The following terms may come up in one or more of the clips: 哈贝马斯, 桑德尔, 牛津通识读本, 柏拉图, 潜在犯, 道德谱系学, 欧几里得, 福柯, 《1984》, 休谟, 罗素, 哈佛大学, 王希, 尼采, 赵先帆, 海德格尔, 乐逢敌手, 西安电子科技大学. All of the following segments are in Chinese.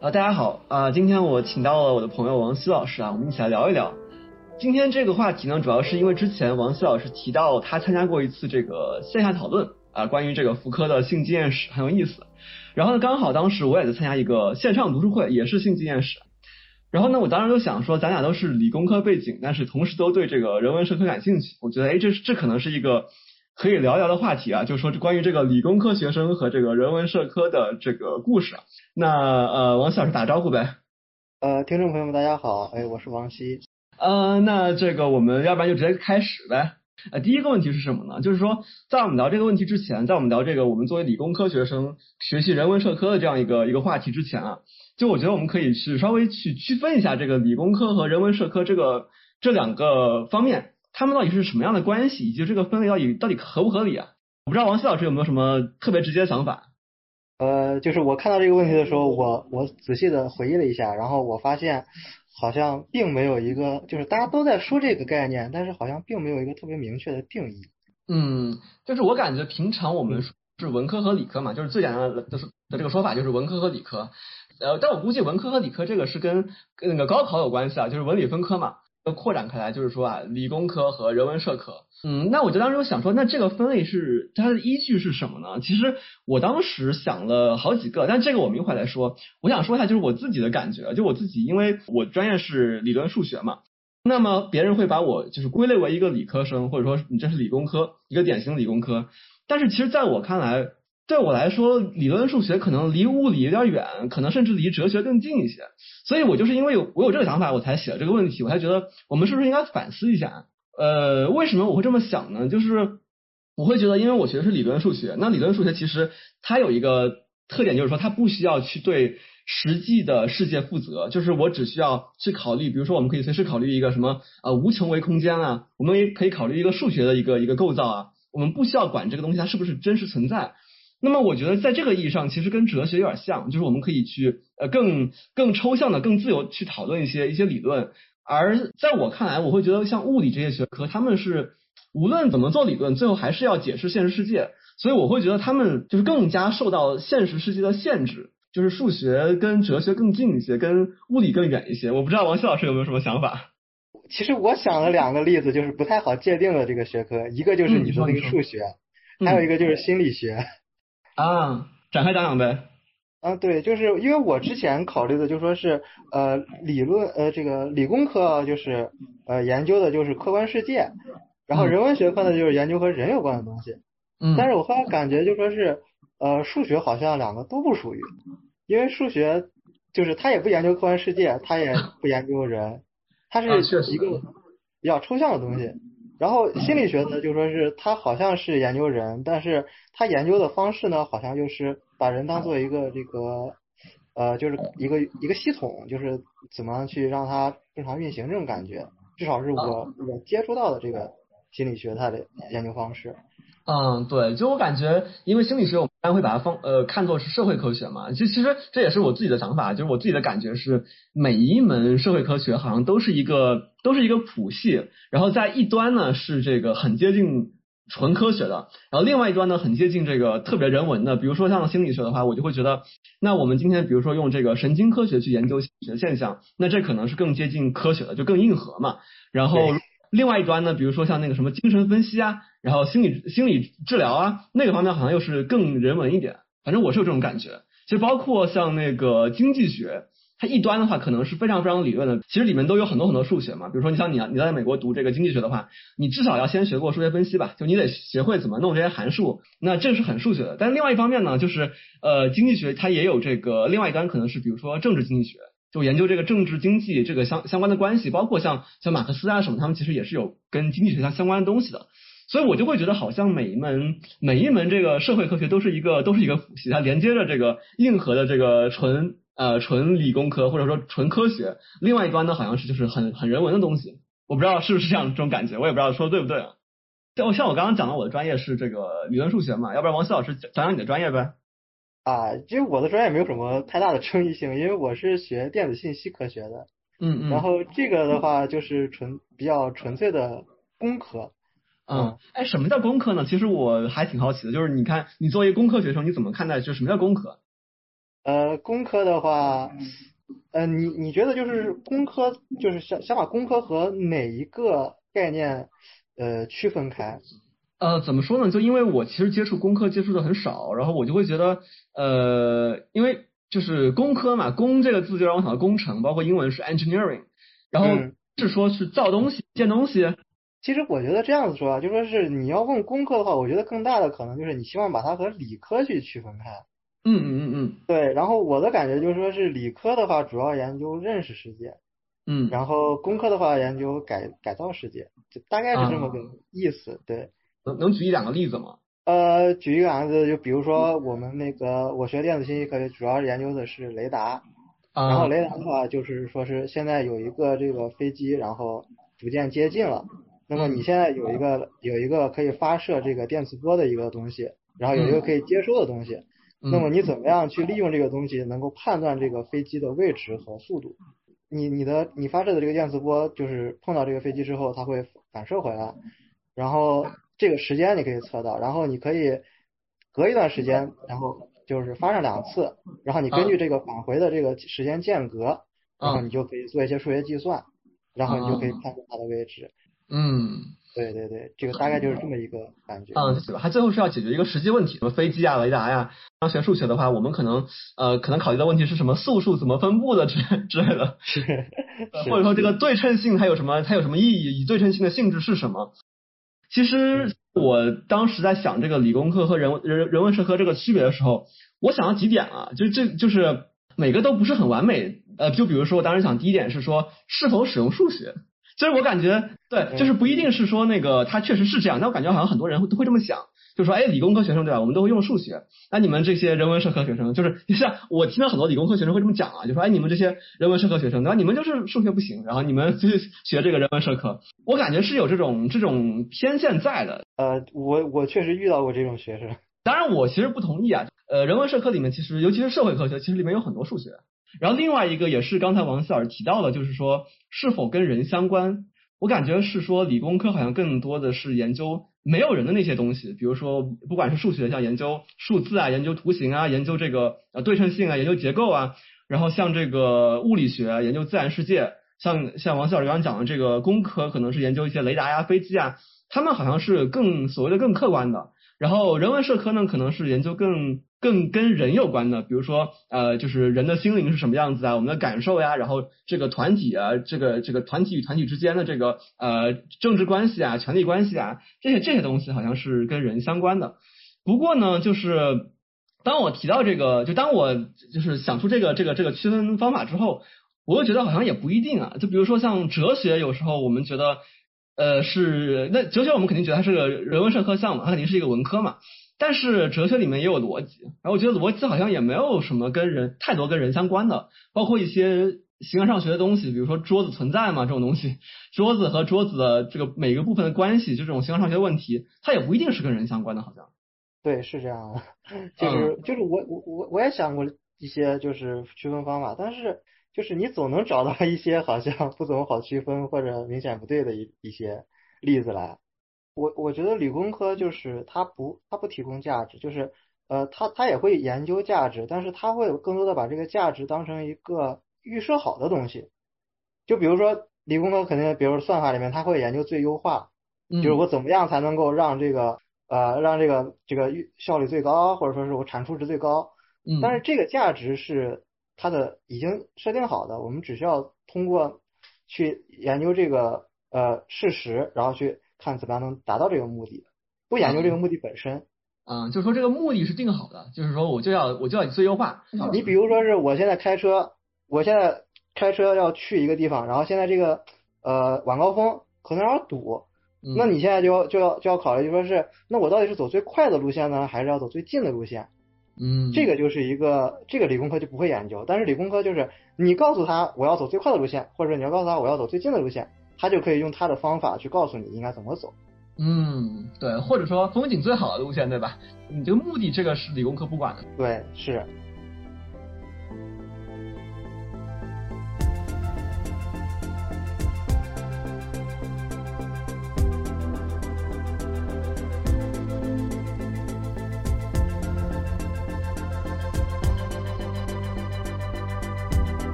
大家好啊、今天我请到了我的朋友王希老师啊，我们一起来聊一聊。今天这个话题呢，主要是因为之前王希老师提到他参加过一次这个线下讨论啊，关于这个福柯的性经验史，很有意思。然后呢，刚好当时我也在参加一个线上读书会，也是性经验史。然后呢，我当时就想说，咱俩都是理工科背景，但是同时都对这个人文社科感兴趣，我觉得这可能是一个可以聊聊的话题啊，就是说关于这个理工科学生和这个人文社科的这个故事啊。那王希老师打招呼呗。听众朋友们大家好，我是王希。那这个我们要不然就直接开始呗。第一个问题是什么呢？就是说在我们聊这个问题之前，在我们聊这个我们作为理工科学生学习人文社科的这样一个话题之前啊，就我觉得我们可以去稍微去区分一下这个理工科和人文社科这两个方面，他们到底是什么样的关系，以及这个分类到底合不合理啊？我不知道王希老师有没有什么特别直接的想法。就是我看到这个问题的时候，我仔细的回忆了一下，然后我发现好像并没有一个，就是大家都在说这个概念，但是好像并没有一个特别明确的定义。就是我感觉平常我们是文科和理科嘛，就是最简单的就是这个说法就是文科和理科。但我估计文科和理科这个是跟那个高考有关系啊，就是文理分科嘛。扩展开来就是说啊，理工科和人文社科。那我就当时想说，那这个分类是它的依据是什么呢？其实我当时想了好几个，但这个我们一会儿来说。我想说一下就是我自己的感觉，就我自己因为我专业是理论数学嘛，那么别人会把我就是归类为一个理科生，或者说你这是理工科，一个典型理工科。但是其实在我看来，对我来说理论数学可能离物理有点远，可能甚至离哲学更近一些。所以我就是因为我有这个想法，我才写了这个问题，我才觉得我们是不是应该反思一下。为什么我会这么想呢？就是我会觉得因为我学的是理论数学，那理论数学其实它有一个特点，就是说它不需要去对实际的世界负责，就是我只需要去考虑，比如说我们可以随时考虑一个什么无穷维空间啊，我们也可以考虑一个数学的一个构造啊，我们不需要管这个东西它是不是真实存在。那么我觉得在这个意义上其实跟哲学有点像，就是我们可以去更抽象的更自由去讨论一些理论。而在我看来，我会觉得像物理这些学科，他们是无论怎么做理论，最后还是要解释现实世界，所以我会觉得他们就是更加受到现实世界的限制，就是数学跟哲学更近一些，跟物理更远一些。我不知道王希老师有没有什么想法。其实我想了两个例子，就是不太好界定的这个学科，一个就是你说的一个数学，还有一个就是心理学。啊，展开讲讲呗。啊，对，就是因为我之前考虑的就说是这个理工科就是研究的就是客观世界，然后人文学科呢就是研究和人有关的东西。但是我后来感觉就说是数学好像两个都不属于，因为数学就是它也不研究客观世界，它也不研究人，它是一个比较抽象的东西。然后心理学呢就说是他好像是研究人，但是他研究的方式呢好像就是把人当做一个这个就是一个系统，就是怎么样去让它正常运行，这种感觉至少是我接触到的这个心理学它的研究方式。对，就我感觉因为心理学我们当然会把它看作是社会科学嘛，其实这也是我自己的想法，就是我自己的感觉是每一门社会科学好像都是一个谱系，然后在一端呢是这个很接近纯科学的，然后另外一端呢很接近这个特别人文的。比如说像心理学的话，我就会觉得那我们今天比如说用这个神经科学去研究心理学现象，那这可能是更接近科学的，就更硬核嘛。然后另外一端呢，比如说像那个什么精神分析啊，然后心理治疗啊，那个方面好像又是更人文一点。反正我是有这种感觉。其实包括像那个经济学，它一端的话可能是非常非常理论的，其实里面都有很多很多数学嘛。比如说你在美国读这个经济学的话，你至少要先学过数学分析吧，就你得学会怎么弄这些函数，那这是很数学的。但另外一方面呢，就是经济学它也有这个另外一端，可能是比如说政治经济学，就研究这个政治经济这个相关的关系，包括像马克思啊什么，他们其实也是有跟经济学相关的东西的。所以我就会觉得好像每一门这个社会科学都是一个谱系，它连接着这个硬核的这个纯理工科或者说纯科学，另外一端呢好像是就是很人文的东西。我不知道是不是这种感觉，我也不知道说对不对啊。像我刚刚讲的，我的专业是这个理论数学嘛，要不然王希老师讲讲你的专业呗。其实我的专业没有什么太大的争议性，因为我是学电子信息科学的。然后这个的话就是比较纯粹的工科。什么叫工科呢？其实我还挺好奇的，就是你作为一个工科学生，你怎么看待就什么叫工科？工科的话，你觉得就是工科，就是想把工科和哪一个概念区分开？怎么说呢？就因为我其实接触工科接触的很少，然后我就会觉得，因为就是工科嘛，工这个字就让我想到工程，包括英文是 engineering， 然后是说是造东西、建东西。其实我觉得这样子说啊，就说是你要问工科的话，我觉得更大的可能就是你希望把它和理科去区分开。对，然后我的感觉就是说是理科的话主要研究认识世界，然后工科的话研究改造世界，就大概是这么个意思。对，能举一两个例子吗？举一个例子，就比如说我们那个我学电子信息科学，主要研究的是雷达，然后雷达的话就是说是现在有一个这个飞机，然后逐渐接近了，那么你现在有一个可以发射这个电磁波的一个东西，然后有一个可以接收的东西，那么你怎么样去利用这个东西能够判断这个飞机的位置和速度？你发射的这个电磁波就是碰到这个飞机之后它会反射回来，然后这个时间你可以测到，然后你可以隔一段时间，然后就是发射两次，然后你根据这个返回的这个时间间隔，然后你就可以做一些数学计算，然后你就可以判断它的位置。对，这个大概就是这么一个感觉。它最后是要解决一个实际问题，什么飞机啊、雷达呀。当学数学的话，我们可能考虑的问题是什么素数怎么分布的之类的，或者说这个对称性它有什么意义，以对称性的性质是什么？其实我当时在想这个理工科和人文社科这个区别的时候，我想到几点啊，就是每个都不是很完美。就比如说我当时想第一点是说是否使用数学。就是我感觉对，就是不一定是说那个它确实是这样，但我感觉好像很多人都会这么想，就说理工科学生对吧，我们都会用数学，那你们这些人文社科学生，就是像我听到很多理工科学生会这么讲啊，就说你们这些人文社科学生对吧，你们就是数学不行，然后你们就学这个人文社科，我感觉是有这种偏见在的。我确实遇到过这种学生，当然我其实不同意啊。人文社科里面其实尤其是社会科学，其实里面有很多数学。然后另外一个也是刚才王希老师提到的，就是说是否跟人相关，我感觉是说理工科好像更多的是研究没有人的那些东西，比如说不管是数学，像研究数字啊、研究图形啊、研究这个对称性啊、研究结构啊，然后像这个物理学、研究自然世界，像王希老师刚刚讲的这个工科可能是研究一些雷达呀、飞机啊，他们好像是更所谓的更客观的。然后人文社科呢，可能是研究更跟人有关的，比如说就是人的心灵是什么样子啊，我们的感受呀，然后这个团体啊，这个团体与团体之间的这个政治关系啊、权力关系啊，这些东西好像是跟人相关的。不过呢，就是当我提到这个，就当我就是想出这个区分方法之后，我又觉得好像也不一定啊。就比如说像哲学，有时候我们觉得是那哲学我们肯定觉得它是个人文社科项目，它肯定是一个文科嘛。但是哲学里面也有逻辑，然后我觉得逻辑好像也没有什么太多跟人相关的，包括一些形而上学的东西，比如说桌子存在嘛这种东西，桌子和桌子的这个每个部分的关系，这种形而上学问题，它也不一定是跟人相关的，好像。对，是这样的，就是我也想过一些就是区分方法，但是就是你总能找到一些好像不怎么好区分或者明显不对的一些例子来。我觉得理工科就是它不提供价值，就是它也会研究价值，但是它会更多的把这个价值当成一个预设好的东西。就比如说理工科肯定，比如算法里面它会研究最优化，就是我怎么样才能够让这个效率最高，或者说是我产出值最高。但是这个价值是它的已经设定好的，我们只需要通过去研究这个事实，然后去看怎么样能达到这个目的，不研究这个目的本身。就是说这个目的是定好的，就是说我就要最优化。你比如说是我现在开车要去一个地方，然后现在这个晚高峰可能有点堵，那你现在就要考虑，就说是那我到底是走最快的路线呢，还是要走最近的路线？这个就是这个理工科就不会研究，但是理工科就是你告诉他我要走最快的路线，或者你要告诉他我要走最近的路线，他就可以用他的方法去告诉你应该怎么走。对，或者说风景最好的路线，对吧？你这个目的，这个是理工科不管的。对，是。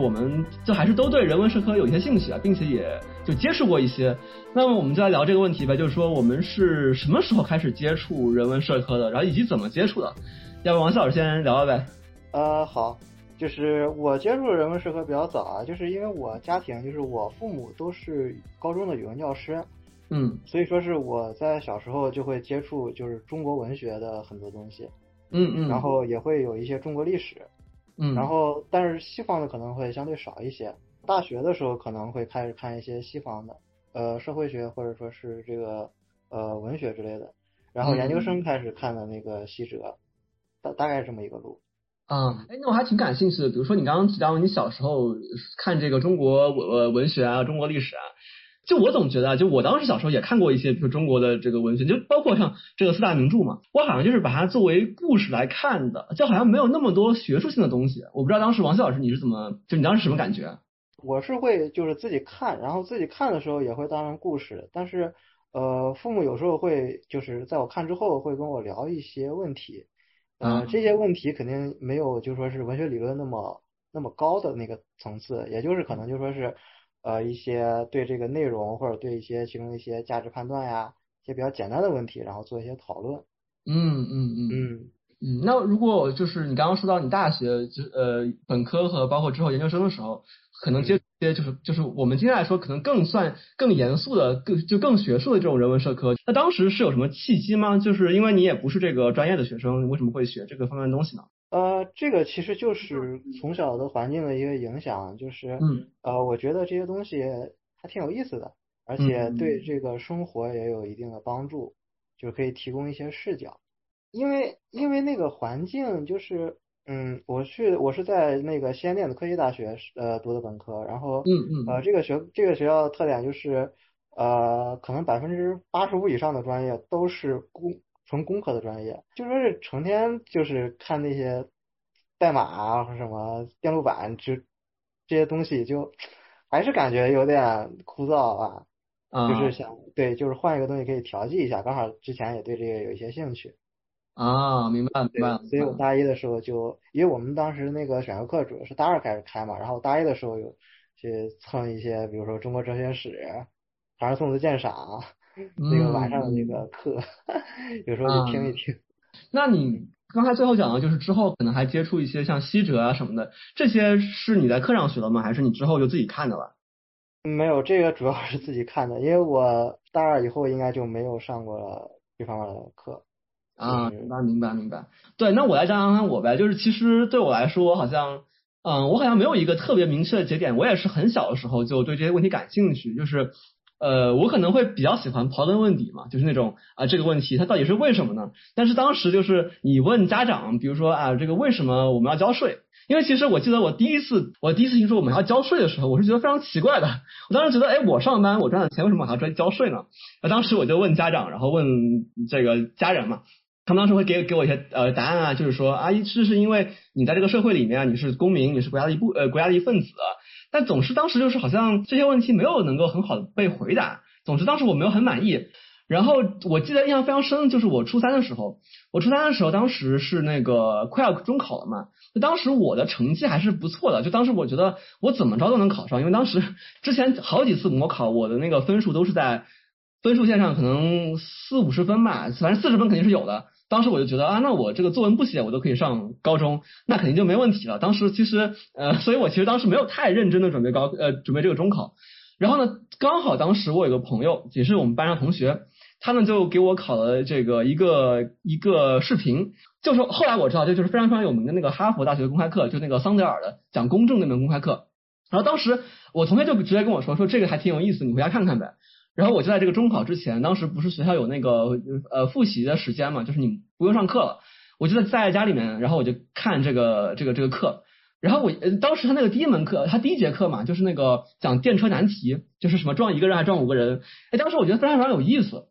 我们就还是都对人文社科有一些兴趣啊，并且也就接触过一些。那么我们就来聊这个问题吧，就是说我们是什么时候开始接触人文社科的，然后以及怎么接触的。要不王校长先聊聊呗。好，就是我接触人文社科比较早啊，就是因为我家庭，就是我父母都是高中的语文教师，所以说是我在小时候就会接触就是中国文学的很多东西，然后也会有一些中国历史，然后但是西方的可能会相对少一些。大学的时候可能会开始看一些西方的社会学或者说是这个文学之类的，然后研究生开始看的那个西哲，大概这么一个路。那我还挺感兴趣的，比如说你刚刚提到你小时候看这个中国文学啊，中国历史啊，就我总觉得就我当时小时候也看过一些就中国的这个文学，就包括像这个四大名著嘛，我好像就是把它作为故事来看的，就好像没有那么多学术性的东西。我不知道当时王鑫老师你是怎么，就你当时什么感觉？我是会就是自己看，然后自己看的时候也会当成故事，但是父母有时候会就是在我看之后会跟我聊一些问题，这些问题肯定没有就说是文学理论那么高的那个层次，也就是可能就说是一些对这个内容或者对一些其中一些价值判断呀，一些比较简单的问题，然后做一些讨论。那如果就是你刚刚说到你大学就本科和包括之后研究生的时候，可能接触一些就是我们今天来说可能更严肃的更学术的这种人文社科，那当时是有什么契机吗？就是因为你也不是这个专业的学生，为什么会学这个方面的东西呢？这个其实就是从小的环境的一个影响，就是我觉得这些东西还挺有意思的，而且对这个生活也有一定的帮助，就是可以提供一些视角。因为那个环境就是我是在那个西安电子科技大学读的本科，然后这个学校的特点就是可能85%以上的专业都是纯工科的专业，就说是成天就是看那些代码啊、什么电路板这些东西，就还是感觉有点枯燥啊。就是想对，就是换一个东西可以调剂一下，刚好之前也对这个有一些兴趣。明白。所以我大一的时候就，因为我们当时那个选修课主要是大二开始开嘛，然后大一的时候有去蹭一些，比如说中国哲学史、唐诗宋词鉴赏。那个晚上的那个课有时候就听一听。那你刚才最后讲的就是之后可能还接触一些像西哲啊什么的，这些是你在课上学的吗？还是你之后就自己看的了？没有，这个主要是自己看的，因为我大二以后应该就没有上过这方面的课。明白。对，那我来讲讲我呗，就是其实对我来说好像我好像没有一个特别明确的节点，我也是很小的时候就对这些问题感兴趣，就是我可能会比较喜欢刨根问底嘛，就是那种这个问题它到底是为什么呢？但是当时就是你问家长，比如说这个为什么我们要交税？因为其实我记得我第一次听说我们要交税的时候，我是觉得非常奇怪的。我当时觉得我上班我赚的钱为什么还要交税呢？当时我就问家长，然后问这个家人嘛。他们当时会给我一些答案啊，就是说这是因为你在这个社会里面你是公民，你是国家的一份子。但总是当时就是好像这些问题没有能够很好的被回答，总之当时我没有很满意。然后我记得印象非常深，就是我初三的时候当时是那个快要中考了嘛，当时我的成绩还是不错的，就当时我觉得我怎么着都能考上，因为当时之前好几次模考我的那个分数都是在分数线上可能40-50分吧，反正40分肯定是有的。当时我就觉得那我这个作文不写我都可以上高中，那肯定就没问题了。当时其实所以我其实当时没有太认真的准备这个中考。然后呢，刚好当时我有个朋友也是我们班上同学，他们就给我考了这个一个视频，就是后来我知道这就是非常非常有名的那个哈佛大学公开课，就那个桑德尔的讲公正那门公开课。然后当时我同学就直接跟我说这个还挺有意思，你回家看看呗。然后我就在这个中考之前，当时不是学校有那个复习的时间嘛，就是你不用上课了，我就在家里面，然后我就看这个课。然后我当时他那个第一节课嘛，就是那个讲电车难题，就是什么撞一个人还撞5个人。当时我觉得非常非常有意思。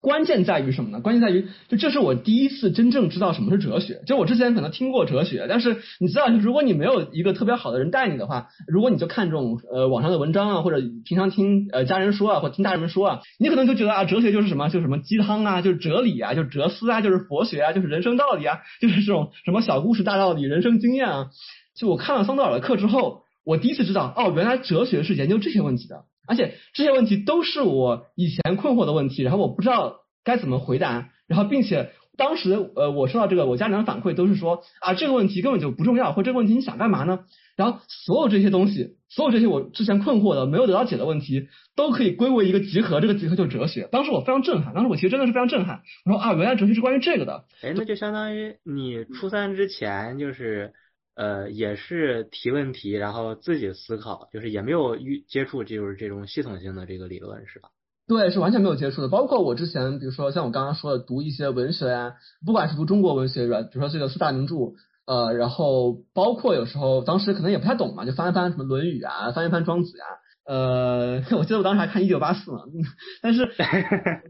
关键在于什么呢？关键在于就这是我第一次真正知道什么是哲学。就我之前可能听过哲学，但是你知道如果你没有一个特别好的人带你的话，如果你就看这种网上的文章啊，或者平常听家人说啊，或者听大人们说啊，你可能就觉得哲学就是什么鸡汤啊，就是哲理啊，就是哲思啊，就是佛学啊，就是人生道理啊，就是这种什么小故事大道理人生经验啊。就我看了桑德尔的课之后，我第一次知道，哦，原来哲学是研究这些问题的，而且这些问题都是我以前困惑的问题，然后我不知道该怎么回答，然后并且当时我收到这个我家人的反馈都是说啊，这个问题根本就不重要，或这个问题你想干嘛呢？然后所有这些东西，所有这些我之前困惑的没有得到解的问题都可以归为一个集合，这个集合就是哲学。当时我非常震撼，当时我其实真的是非常震撼，我说啊，原来哲学是关于这个的。哎，那就相当于你初三之前就是也是提问题，然后自己思考，就是也没有接触就是这种系统性的这个理论是吧？对，是完全没有接触的。包括我之前比如说像我刚刚说的读一些文学啊，不管是读中国文学，比如说这个四大名著，然后包括有时候当时可能也不太懂嘛，就翻一翻什么论语啊，翻一翻庄子啊，我记得我当时还看1984嘛，但是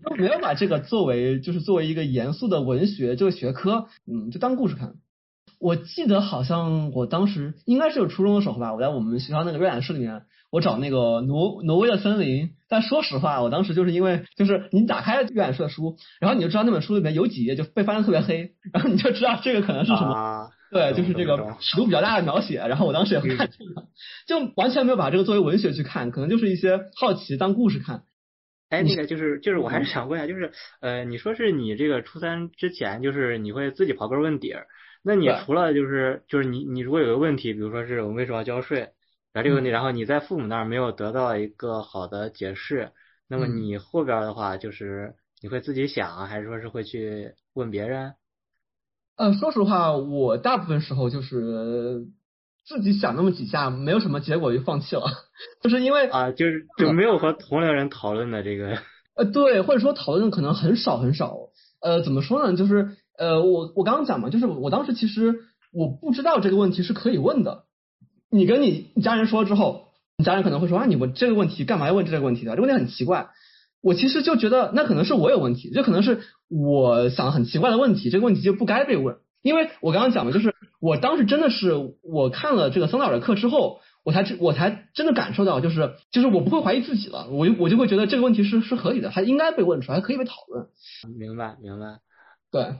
都没有把这个作为一个严肃的文学这个学科，就当故事看。我记得好像我当时应该是有初中的时候吧，我在我们学校那个阅览室里面，我找那个挪威的森林，但说实话我当时就是因为就是你打开阅览室的书，然后你就知道那本书里面有几页就被翻得特别黑，然后你就知道这个可能是什么、对，就是这个尺度比较大的描写，然后我当时也会看这个，就完全没有把这个作为文学去看，可能就是一些好奇当故事看。哎，那个就是我还是想问一下，就是你说是你这个初三之前就是你会自己刨根问底儿，那你除了就是你如果有个问题，比如说是我们为什么要交税，然后这个问题，然后你在父母那儿没有得到一个好的解释，那么你后边的话就是你会自己想，还是说是会去问别人？说实话，我大部分时候就是自己想那么几下，没有什么结果就放弃了，就是因为就没有和同龄人讨论的这个对，或者说讨论可能很少很少。怎么说呢？就是我刚刚讲嘛，就是我当时其实我不知道这个问题是可以问的。你跟你家人说之后，你家人可能会说啊，你问这个问题干嘛要问这个问题的？这个问题很奇怪。我其实就觉得那可能是我有问题，这可能是我想很奇怪的问题，这个问题就不该被问。因为我刚刚讲的就是我当时真的是我看了这个桑德尔的课之后，我才真的感受到，就是我不会怀疑自己了，我就会觉得这个问题是合理的，还应该被问出来，还可以被讨论。明白。对，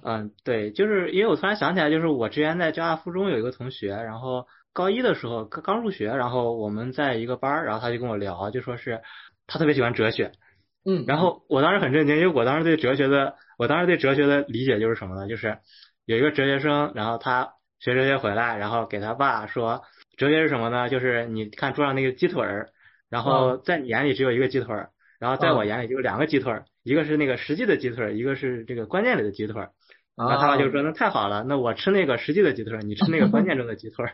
对，就是因为我突然想起来，就是我之前在交大附中有一个同学，然后高一的时候刚入学，然后我们在一个班，然后他就跟我聊，就说是他特别喜欢哲学，然后我当时很震惊，因为我当时对哲学的理解就是什么呢？就是有一个哲学生，然后他学哲学回来，然后给他爸说，哲学是什么呢？就是你看桌上那个鸡腿儿，然后在你眼里只有一个鸡腿儿，然后在我眼里就有两个鸡腿儿，一个是那个实际的鸡腿，一个是这个观念里的鸡腿。然后他爸就说，那太好了，那我吃那个实际的鸡腿，你吃那个观念中的鸡腿。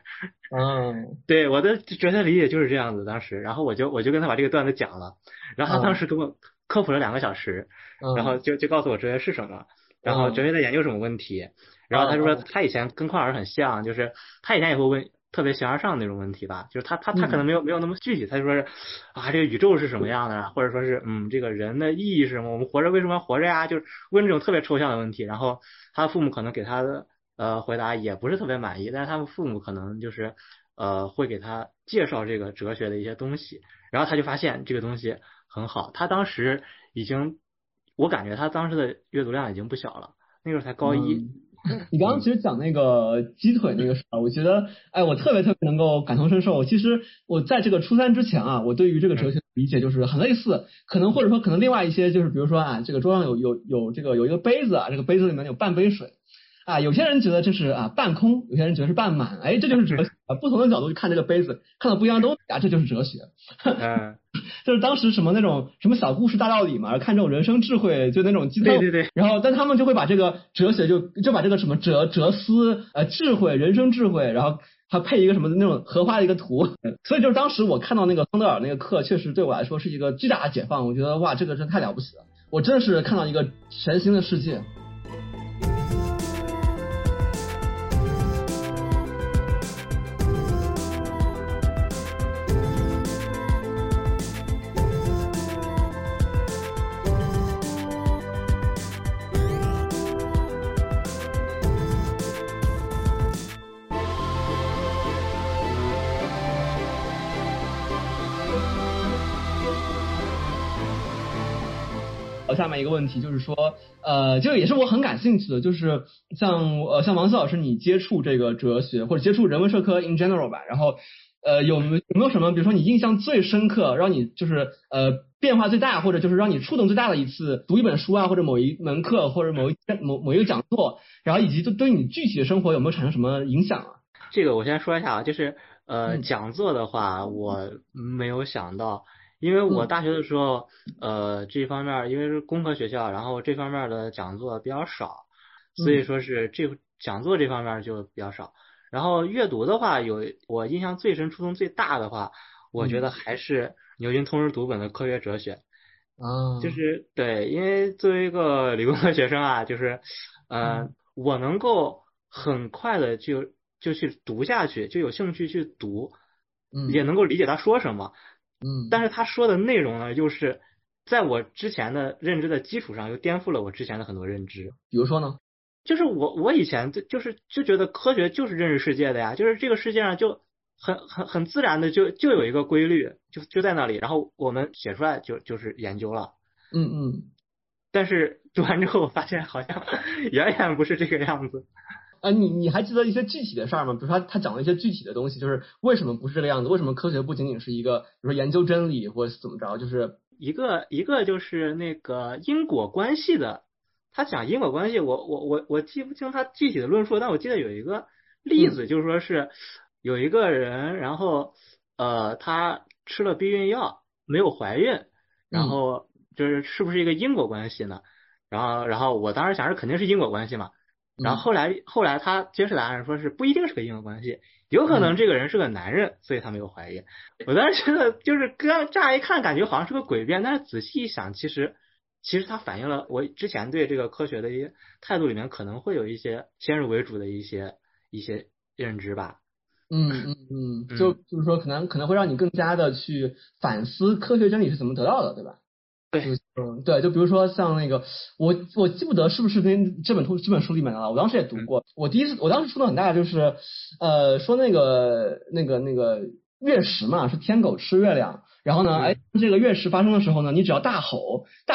对，我的哲学理解就是这样子当时，然后我就跟他把这个段子讲了，然后他当时给我科普了2个小时，然后就告诉我哲学是什么，然后哲学在研究什么问题。然后他说他以前跟邝老师很像，就是他以前也会问特别形而上那种问题吧，就是他可能没有那么具体，他就说是啊，这个宇宙是什么样的，或者说是这个人的意义是什么，我们活着为什么要活着呀，就是问这种特别抽象的问题。然后他父母可能给他的回答也不是特别满意，但是他们父母可能就是会给他介绍这个哲学的一些东西，然后他就发现这个东西很好。他当时已经，我感觉他当时的阅读量已经不小了，那时候才高一。你刚刚其实讲那个鸡腿那个事儿，我觉得我特别能够感同身受。其实我在这个初三之前啊，我对于这个哲学理解就是很类似，可能另外一些就是比如说啊，这个桌上有这个有一个杯子啊，这个杯子里面有半杯水啊，有些人觉得这是啊半空，有些人觉得是半满，这就是哲学啊，不同的角度去看这个杯子，看到不一样的东西啊，这就是哲学。就是当时什么那种什么小故事大道理嘛，看这种人生智慧，就那种鸡汤。对。然后，但他们就会把这个哲学就把这个什么哲思智慧、人生智慧，然后还配一个什么那种荷花的一个图。所以就是当时我看到那个桑德尔那个课，确实对我来说是一个巨大的解放。我觉得哇，这个真太了不起了，我真的是看到一个全新的世界。下面一个问题就是说，就也是我很感兴趣的，就是像王鑫老师，你接触这个哲学或者接触人文社科 in general 吧，然后有没有什么，比如说你印象最深刻，让你就是变化最大，或者就是让你触动最大的一次读一本书啊，或者某一门课，或者某一个讲座，然后以及就对你具体的生活有没有产生什么影响啊？这个我先说一下啊，就是讲座的话，我没有想到，因为我大学的时候这方面因为是工科学校，然后这方面的讲座比较少，所以说是这讲座这方面就比较少。然后阅读的话，有我印象最深、触动最大的话，我觉得还是牛津通识读本的《科学哲学》啊，就是对，因为作为一个理工科学生啊，就是我能够很快的就去读下去，就有兴趣去读，也能够理解他说什么，但是他说的内容呢，又是在我之前的认知的基础上，又颠覆了我之前的很多认知。比如说呢？就是我以前就觉得科学就是认识世界的呀，就是这个世界上就很自然的就有一个规律，就在那里，然后我们写出来就是研究了。但是读完之后我发现好像远远不是这个样子。你还记得一些具体的事儿吗？比如说他讲了一些具体的东西，就是为什么不是这个样子，为什么科学不仅仅是一个比如说研究真理或者怎么着，就是一个就是那个因果关系的。他讲因果关系，我记不清他具体的论述，但我记得有一个例子，就是说是有一个人，然后他吃了避孕药没有怀孕，然后就是是不是一个因果关系呢？然后我当时想是肯定是因果关系嘛，然后后来他揭示答案说是不一定是个因果关系，有可能这个人是个男人，所以他没有怀孕。我当时觉得就是刚乍一看感觉好像是个诡辩，但是仔细一想其实它反映了我之前对这个科学的一些态度里面可能会有一些先入为主的一些认知吧。就是说可能会让你更加的去反思科学真理是怎么得到的，对吧？对，对，就比如说像那个我记不得是不是跟这本书里面啊，我当时也读过。我当时触动很大的就是说那个月食嘛，是天狗吃月亮。然后呢，这个月食发生的时候呢，你只要大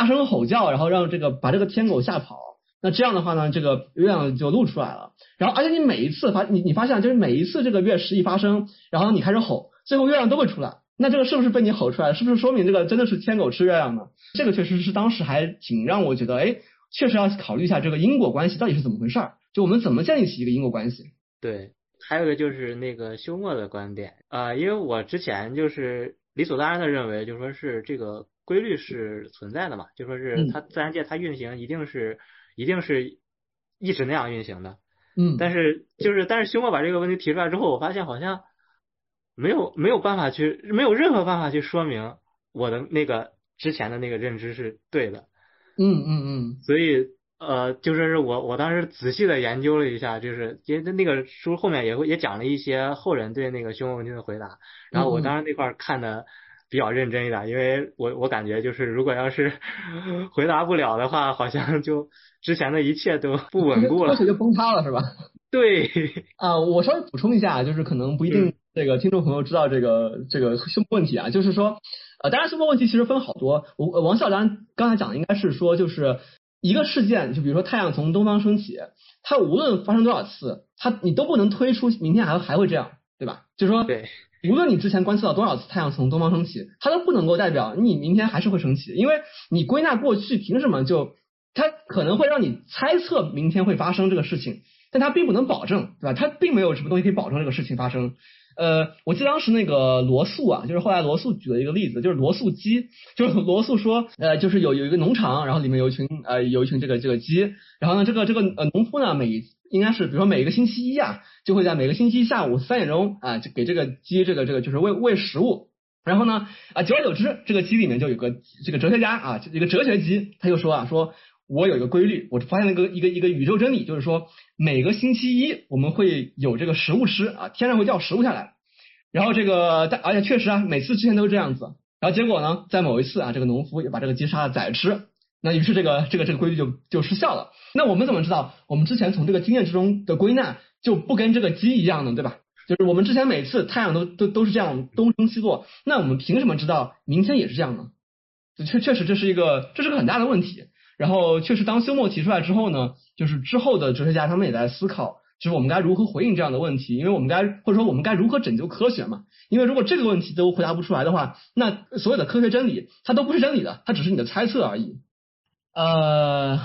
声吼叫，然后让把这个天狗吓跑。那这样的话呢，这个月亮就露出来了。然后，而且你每一次你发现就是每一次这个月食一发生，然后你开始吼，最后月亮都会出来。那这个是不是被你吼出来？是不是说明这个真的是天狗吃月亮呢？这个确实是当时还挺让我觉得，确实要考虑一下这个因果关系到底是怎么回事儿。就我们怎么建立起一个因果关系？对。还有一个就是那个休谟的观点，因为我之前就是理所当然的认为，就说是这个规律是存在的嘛，就说是它自然界它运行一定是一直那样运行的，但是休谟把这个问题提出来之后，我发现好像没有任何办法去说明我的那个之前的那个认知是对的，所以。就说是我当时仔细的研究了一下，就是因为那个书后面也讲了一些后人对那个休谟问题的回答，然后我当时那块看的比较认真一点，因为我感觉就是如果要是回答不了的话，好像就之前的一切都不稳固了，科学就崩塌了，是吧？对啊，我稍微补充一下，就是可能不一定这个听众朋友知道这个休谟问题啊，就是说当然休谟问题其实分好多，王校长刚才讲的应该是说就是。一个事件，就比如说太阳从东方升起，它无论发生多少次，你都不能推出明天还会这样，对吧？就是说，无论你之前观测到多少次太阳从东方升起，它都不能够代表你明天还是会升起，因为你归纳过去凭什么就它可能会让你猜测明天会发生这个事情，但它并不能保证，对吧？它并没有什么东西可以保证这个事情发生。我记得当时那个罗素啊，就是后来罗素举了一个例子，就是罗素鸡，就是罗素说，就是有一个农场，然后里面有一群这个鸡，然后呢这个农夫呢应该是比如说每个星期一啊，就会在每个星期下午3点钟啊，就给这个鸡这个就是喂食物，然后呢久而久之这个鸡里面就有个这个哲学家啊，一个哲学鸡，他就说啊说。我有一个规律，我发现了一个宇宙真理，就是说每个星期一我们会有这个食物吃啊，天上会掉食物下来，然后而且确实啊，每次之前都是这样子，然后结果呢，在某一次啊，这个农夫也把这个鸡杀了宰吃，那于是这个规律就失效了。那我们怎么知道我们之前从这个经验之中的归纳就不跟这个鸡一样呢？对吧？就是我们之前每次太阳都是这样东升西落，那我们凭什么知道明天也是这样呢？确实这是个很大的问题。然后确实当休谟提出来之后呢，就是之后的哲学家他们也在思考就是我们该如何回应这样的问题，因为我们该，或者说我们该如何拯救科学嘛？因为如果这个问题都回答不出来的话，那所有的科学真理它都不是真理的，它只是你的猜测而已。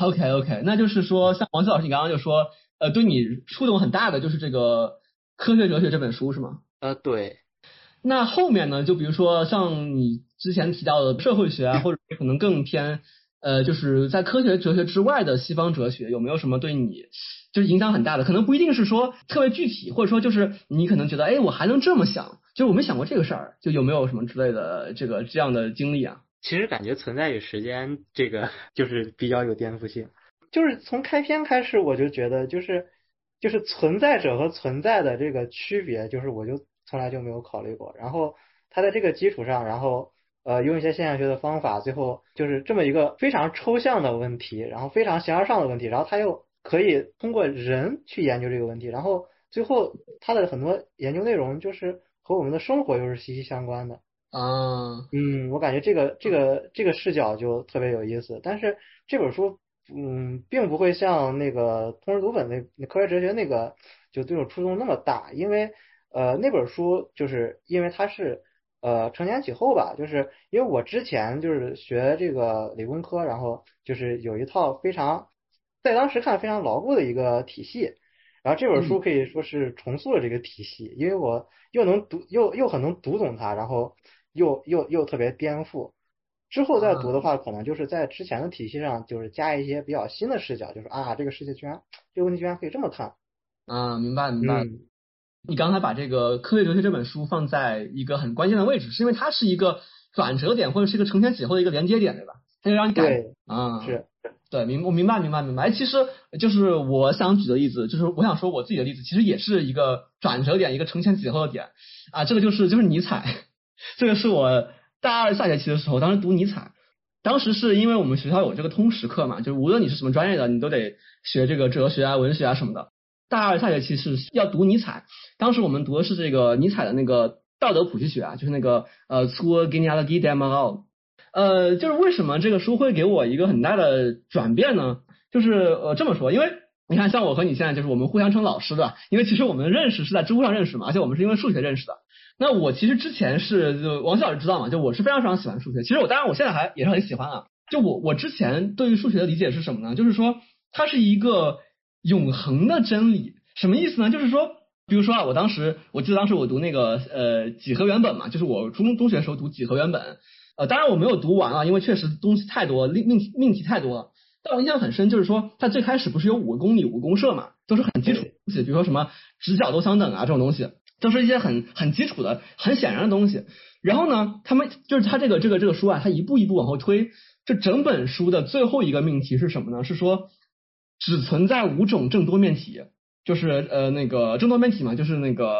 OK， 那就是说，像王思老师你刚刚就说，对你触动很大的就是这个《科学哲学》这本书是吗？对。那后面呢？就比如说像你之前提到的社会学啊，或者可能更偏。就是在科学哲学之外的西方哲学有没有什么对你就是影响很大的？可能不一定是说特别具体，或者说就是你可能觉得，哎，我还能这么想，就是我没想过这个事儿，就有没有什么之类的这样的经历啊？其实感觉《存在与时间》这个就是比较有颠覆性，就是从开篇开始我就觉得，就是存在者和存在的这个区别，就是我就从来就没有考虑过。然后他在这个基础上，然后。用一些现象学的方法，最后就是这么一个非常抽象的问题，然后非常形而上的问题，然后他又可以通过人去研究这个问题，然后最后他的很多研究内容就是和我们的生活又是息息相关的啊。我感觉这个视角就特别有意思。但是这本书并不会像那个通识读本那科学哲学那个就对我触动那么大，因为那本书就是因为它是承前启后吧，就是因为我之前就是学这个理工科，然后就是有一套非常在当时看非常牢固的一个体系，然后这本书可以说是重塑了这个体系，因为我又很能读懂它，然后又特别颠覆。之后再读的话，可能就是在之前的体系上就是加一些比较新的视角，就是这个世界居然这个问题居然可以这么看。明白。你刚才把这个《科学哲学》这本书放在一个很关键的位置，是因为它是一个转折点，或者是一个承前启后的一个连接点，对吧？它就让你感是对，我明白。其实就是我想举的例子，就是我想说我自己的例子，其实也是一个转折点，一个承前启后的点啊。这个就是尼采，这个是我大二下学期的时候，当时读尼采，当时是因为我们学校有这个通识课嘛，就是无论你是什么专业的，你都得学这个哲学啊、文学啊什么的。大二下学期是要读尼采，当时我们读的是这个尼采的那个道德谱序学啊，就是那个Zur Genealogie der Moral。就是为什么这个书会给我一个很大的转变呢？就是这么说，因为你看像我和你现在就是我们互相称老师的，因为其实我们认识是在知乎上认识嘛，而且我们是因为数学认识的。那我其实之前是王老师知道嘛，就我是非常喜欢数学，其实我当然我现在还也是很喜欢啊。就我之前对于数学的理解是什么呢？就是说它是一个永恒的真理。什么意思呢？就是说比如说啊，我记得当时我读那个几何原本嘛，就是我中学的时候读几何原本，当然我没有读完啊，因为确实东西太多，命题太多了。但我印象很深，就是说它最开始不是有5个公理、5个公设嘛，都是很基础的东西，比如说什么直角都相等啊这种东西，都是一些很基础的、很显然的东西。然后呢，他们就是他这个书啊，他一步一步往后推，这整本书的最后一个命题是什么呢？是说只存在5种正多面体，就是那个正多面体嘛，就是那个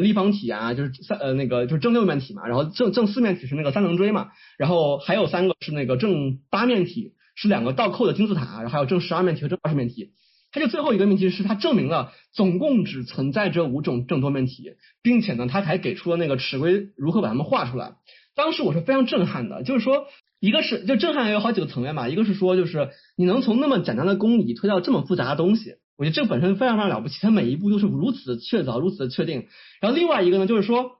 立方体啊，就是那个就是正六面体嘛，然后正四面体是那个三棱锥嘛，然后还有3个是那个正8面体，是2个倒扣的金字塔，然后还有正12面体和正20面体。它就最后一个命题是它证明了总共只存在这5种正多面体，并且呢它还给出了那个尺规如何把它们画出来。当时我是非常震撼的，就是说一个是就震撼也有好几个层面嘛，一个是说就是你能从那么简单的公理推到这么复杂的东西，我觉得这本身非常了不起，它每一步都是如此的确凿，如此的确定。然后另外一个呢，就是说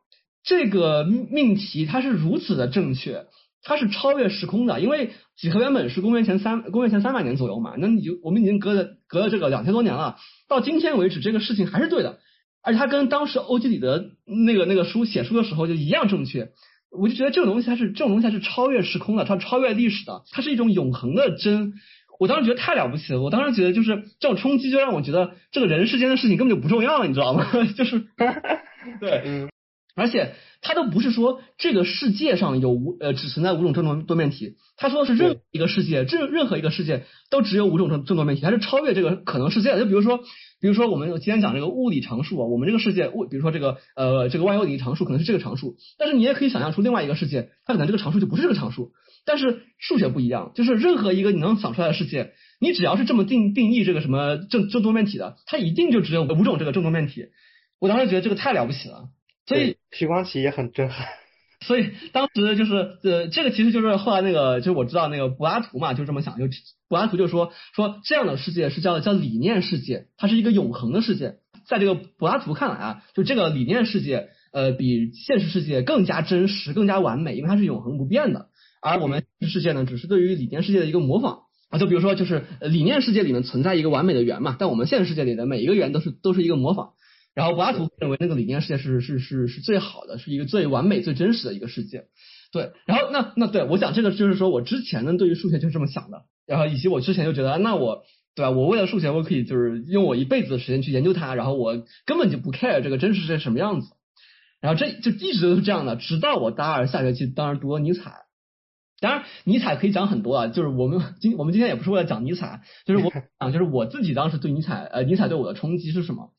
这个命题它是如此的正确，它是超越时空的，因为几何原本是公元前300年左右嘛，那我们已经隔了这个2000多年了，到今天为止这个事情还是对的，而且它跟当时欧几里得那个书写书的时候就一样正确。我就觉得这种东西它是超越时空的，它超越历史的，它是一种永恒的真。我当时觉得太了不起了，我当时觉得就是这种冲击就让我觉得这个人世间的事情根本就不重要了，你知道吗？就是对，而且他都不是说这个世界上有只存在5种正多面体，他说的是任何一个世界都只有5种正多面体，它是超越这个可能世界的。就比如说我们今天讲这个物理常数啊，我们这个世界比如说这个万有引力常数可能是这个常数，但是你也可以想象出另外一个世界，它可能这个常数就不是这个常数。但是数学不一样，就是任何一个你能想出来的世界，你只要是这么定义这个什么正多面体的，它一定就只有5种这个正多面体。我当时觉得这个太了不起了。所以徐光启也很震撼。所以当时就是这个其实就是后来那个就是我知道那个柏拉图嘛，就这么想，就柏拉图就说这样的世界是叫理念世界，它是一个永恒的世界。在这个柏拉图看来啊，就这个理念世界比现实世界更加真实更加完美，因为它是永恒不变的。而我们世界呢只是对于理念世界的一个模仿啊，就比如说就是理念世界里面存在一个完美的圆嘛，但我们现实世界里的每一个圆都是一个模仿。然后柏拉图认为那个理念世界是最好的，是一个最完美最真实的一个世界。对，然后那对我讲这个就是说我之前呢对于数学就是这么想的，然后以及我之前就觉得那我对吧，我为了数学我可以就是用我一辈子的时间去研究它，然后我根本就不 care 这个真实世界什么样子。然后这就一直都是这样的，直到我大二下学期当然读了尼采。当然尼采可以讲很多啊，就是我们今天也不是为了讲尼采，就是我讲就是我自己当时对尼采对我的冲击是什么。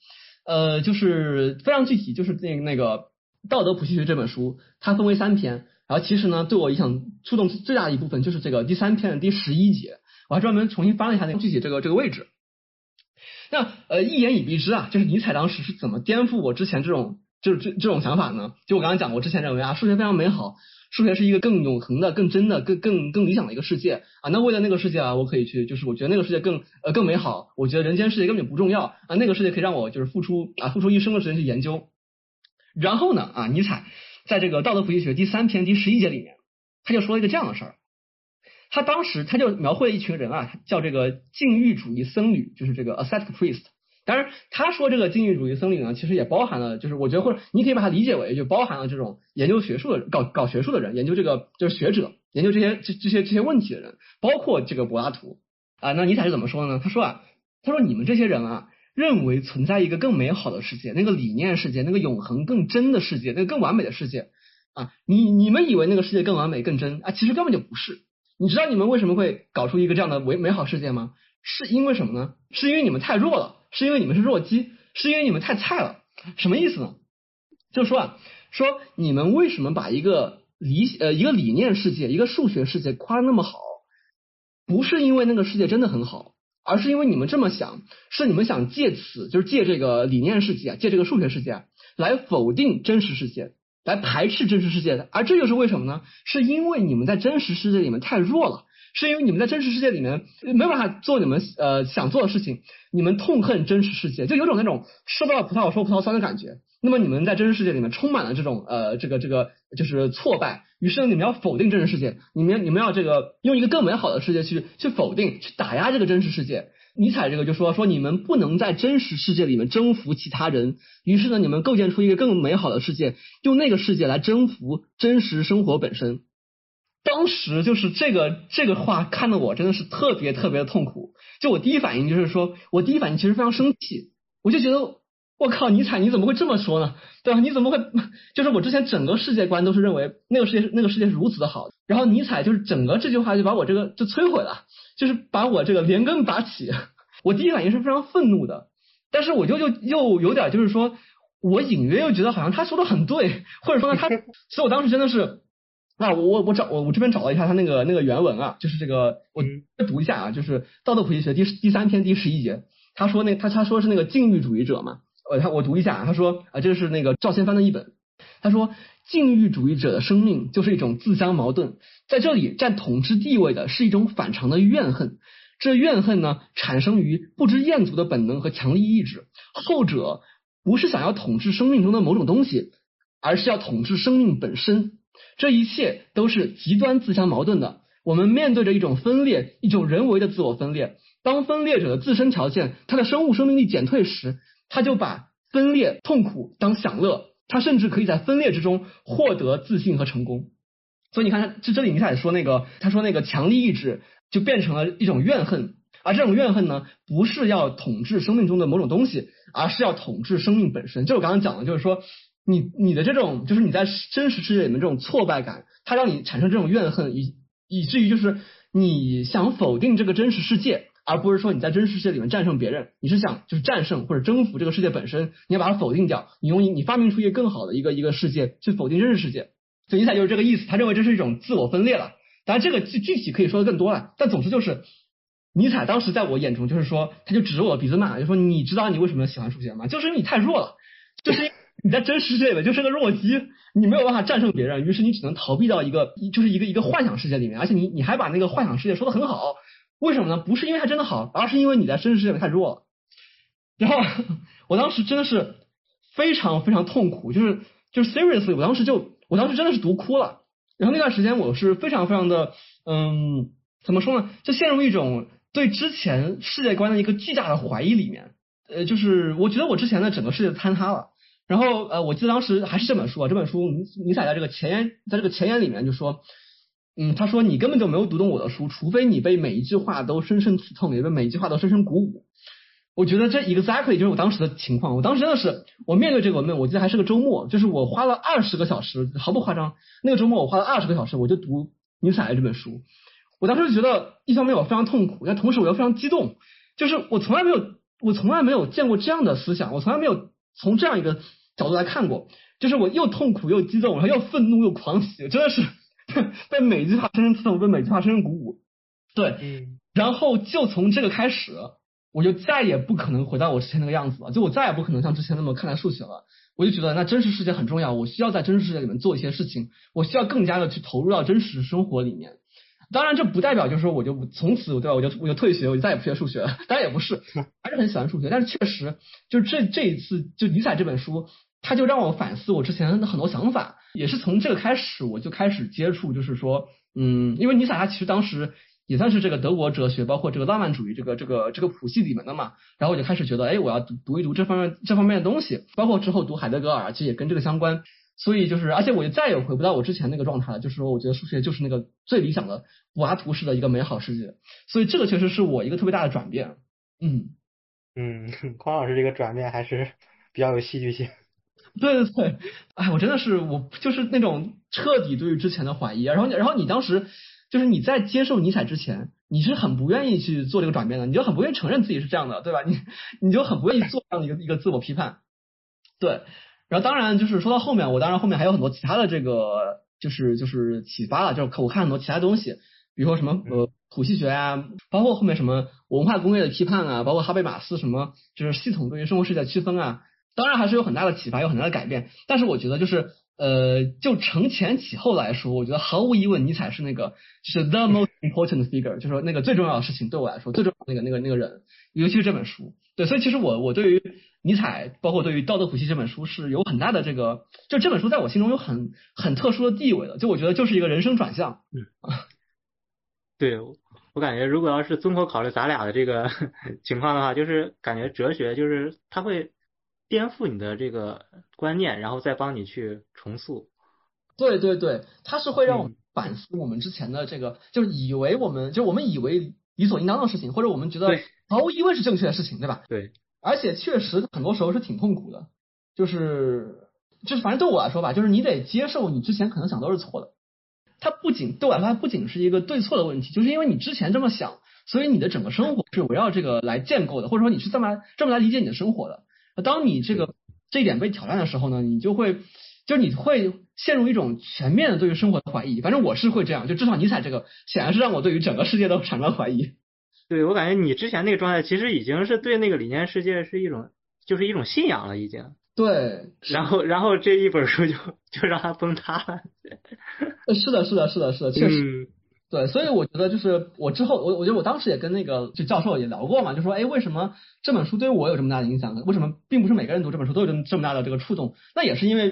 就是非常具体，就是那个《道德谱系学》这本书，它分为3篇，然后其实呢，对我影响触动最大的一部分就是这个第3篇的第11节，我还专门重新翻了一下那个具体这个位置。那一言以蔽之啊，就是尼采当时是怎么颠覆我之前这种想法呢？就我刚才讲，我之前认为啊，数学非常美好，数学是一个更永恒的、更真的、更理想的一个世界啊。那为了那个世界啊，我可以去，就是我觉得那个世界更美好，我觉得人间世界根本不重要啊，那个世界可以让我就是付出一生的时间去研究。然后呢啊，尼采在这个《道德谱系学》第3篇第11节里面，他就说了一个这样的事儿。他当时他就描绘了一群人啊，叫这个禁欲主义僧侣，就是这个 ascetic priest。当然他说这个禁欲主义僧侣呢，其实也包含了，就是我觉得或者你可以把它理解为就包含了这种研究学术的搞学术的人，研究这个就是学者，研究这些问题的人，包括这个柏拉图啊。那尼采是怎么说呢？他说你们这些人啊，认为存在一个更美好的世界，那个理念世界，那个永恒更真的世界，那个更完美的世界啊，你们以为那个世界更完美更真啊，其实根本就不是。你知道你们为什么会搞出一个这样的美好世界吗？是因为什么呢？是因为你们太弱了，是因为你们是弱鸡，是因为你们太菜了。什么意思呢？就说啊，说你们为什么把一个理念世界，一个数学世界夸那么好，不是因为那个世界真的很好，而是因为你们这么想，是你们想借此，就是借这个理念世界，借这个数学世界来否定真实世界，来排斥真实世界的。而这就是为什么呢？是因为你们在真实世界里面太弱了，是因为你们在真实世界里面没办法做你们想做的事情，你们痛恨真实世界，就有种那种吃不到葡萄说葡萄酸的感觉。那么你们在真实世界里面充满了这种这个就是挫败，于是你们要否定真实世界，你们要这个用一个更美好的世界去否定，去打压这个真实世界。尼采这个就说你们不能在真实世界里面征服其他人，于是呢你们构建出一个更美好的世界，用那个世界来征服真实生活本身。当时就是这个话看得我真的是特别特别的痛苦，就我第一反应其实非常生气，我就觉得我靠，尼采你怎么会这么说呢？对吧？你怎么会就是我之前整个世界观都是认为那个世界是如此的好，然后尼采就是整个这句话就把我这个就摧毁了，就是把我这个连根拔起。我第一反应是非常愤怒的，但是我又有点就是说我隐约又觉得好像他说的很对，或者说呢他，所以我当时真的是。那我这边找了一下他那个原文啊，就是这个我读一下啊，就是《道德谱系学》第3篇第11节，他说他说是那个禁欲主义者嘛，我读一下啊，他说啊，这是那个赵先帆的一本，他说禁欲主义者的生命就是一种自相矛盾，在这里占统治地位的是一种反常的怨恨，这怨恨呢产生于不知厌足的本能和强力意志，后者不是想要统治生命中的某种东西，而是要统治生命本身。这一切都是极端自相矛盾的，我们面对着一种分裂，一种人为的自我分裂，当分裂者的自身条件，他的生物生命力减退时，他就把分裂痛苦当享乐，他甚至可以在分裂之中获得自信和成功。所以你看这里尼采说他说那个强力意志就变成了一种怨恨，而这种怨恨呢不是要统治生命中的某种东西，而是要统治生命本身。就我刚刚讲的，就是说你的这种就是你在真实世界里面这种挫败感，它让你产生这种怨恨，以至于就是你想否定这个真实世界，而不是说你在真实世界里面战胜别人，你是想就是战胜或者征服这个世界本身，你要把它否定掉，你发明出一个更好的一个世界去否定真实世界。所以尼采就是这个意思，他认为这是一种自我分裂了。当然这个具体可以说的更多了，但总之就是尼采当时在我眼中就是说，他就指着我鼻子骂，就说你知道你为什么喜欢数学吗？就是因为你太弱了，就是你在真实世界里就是个弱鸡，你没有办法战胜别人，于是你只能逃避到一个就是一个幻想世界里面，而且你还把那个幻想世界说得很好，为什么呢？不是因为它真的好，而是因为你在真实世界里面太弱了。然后我当时真的是非常非常痛苦，就是 seriously， 我当时真的是读哭了。然后那段时间我是非常非常的怎么说呢，就陷入一种对之前世界观的一个巨大的怀疑里面。就是我觉得我之前的整个世界坍塌了。然后我记得当时还是这本书啊，这本书尼采在这个前言里面就说，他说你根本就没有读懂我的书，除非你被每一句话都深深刺痛，也被每一句话都深深鼓舞。我觉得这 exactly 就是我当时的情况。我当时真的是，我面对这个文本，我记得还是个周末，就是我花了20个小时，毫不夸张，那个周末我花了20个小时，我就读尼采这本书。我当时觉得，一方面我非常痛苦，但同时我又非常激动，就是我从来没有见过这样的思想，我从来没有从这样一个角度来看过，就是我又痛苦又激动，然后又愤怒又狂喜，真的是被每句话深深刺痛，被每句话深深鼓舞。对，然后就从这个开始。我就再也不可能回到我之前那个样子了，就我再也不可能像之前那么看待数学了。我就觉得那真实世界很重要，我需要在真实世界里面做一些事情，我需要更加的去投入到真实生活里面。当然这不代表就是说我就从此对吧，我就退学，我就再也不学数学了，当然也不是，还是很喜欢数学。但是确实就是这一次就尼采这本书，它就让我反思我之前的很多想法，也是从这个开始我就开始接触，就是说因为尼采他其实当时也算是这个德国哲学包括这个浪漫主义这个谱系里面的嘛，然后我就开始觉得我要读一读这方面的东西，包括之后读海德格尔其实也跟这个相关，所以就是而且我就再也回不到我之前那个状态了，就是说我觉得数学就是那个最理想的柏拉图式的一个美好世界，所以这个确实是我一个特别大的转变。匡老师这个转变还是比较有戏剧性。对，我真的是我就是那种彻底对于之前的怀疑，然后你当时就是你在接受尼采之前，你是很不愿意去做这个转变的，你就很不愿意承认自己是这样的，对吧？你就很不愿意做这样的一个自我批判。对，然后当然就是说到后面，我当然后面还有很多其他的这个就是启发了，就是我看很多其他东西，比如说什么谱系学啊，包括后面什么文化工业的批判啊，包括哈贝马斯什么就是系统对于生活世界的区分啊，当然还是有很大的启发，有很大的改变。但是我觉得就是。就承前启后来说，我觉得毫无疑问尼采是那个就是 the most important figure， 就是说那个最重要的事情，对我来说最重要的那个人，尤其是这本书。对，所以其实我对于尼采包括对于道德谱系这本书是有很大的这个，就这本书在我心中有很特殊的地位的，就我觉得就是一个人生转向。对，我感觉如果要是综合考虑咱俩的这个情况的话，就是感觉哲学就是它会颠覆你的这个观念，然后再帮你去重塑。对，它是会让我们反思我们之前的这个，就是我们以为理所应当的事情，或者我们觉得毫无疑问是正确的事情，对吧？对。而且确实很多时候是挺痛苦的，就是反正对我来说吧，就是你得接受你之前可能想都是错的。它不仅对我来说，它不仅是一个对错的问题，就是因为你之前这么想，所以你的整个生活是围绕这个来建构的，或者说你是这么来理解你的生活的。当你这一点被挑战的时候呢，你就会陷入一种全面的对于生活的怀疑。反正我是会这样，就至少尼采这个显然是让我对于整个世界都产生怀疑。对，我感觉你之前那个状态其实已经是对那个理念世界是一种信仰了已经。对。然后这一本书就让它崩塌了。是的，确实。对，所以我觉得就是我之后，我觉得我当时也跟那个就教授也聊过嘛，就说为什么这本书对我有这么大的影响？为什么并不是每个人读这本书都有这么大的这个触动？那也是因为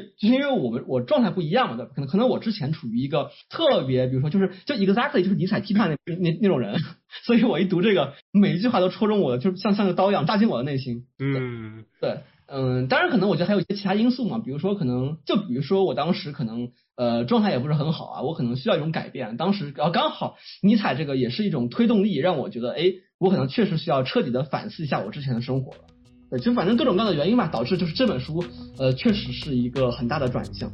我状态不一样嘛，对吧？可能我之前处于一个特别，比如说就 exactly 就是尼采批判那种人，所以我一读这个，每一句话都戳中我的，就是像个刀一样扎进我的内心。对。当然可能我觉得还有一些其他因素嘛，比如说我当时可能状态也不是很好啊，我可能需要一种改变，当时然后刚好尼采这个也是一种推动力，让我觉得我可能确实需要彻底的反思一下我之前的生活了。对，就反正各种各样的原因吧，导致就是这本书确实是一个很大的转向。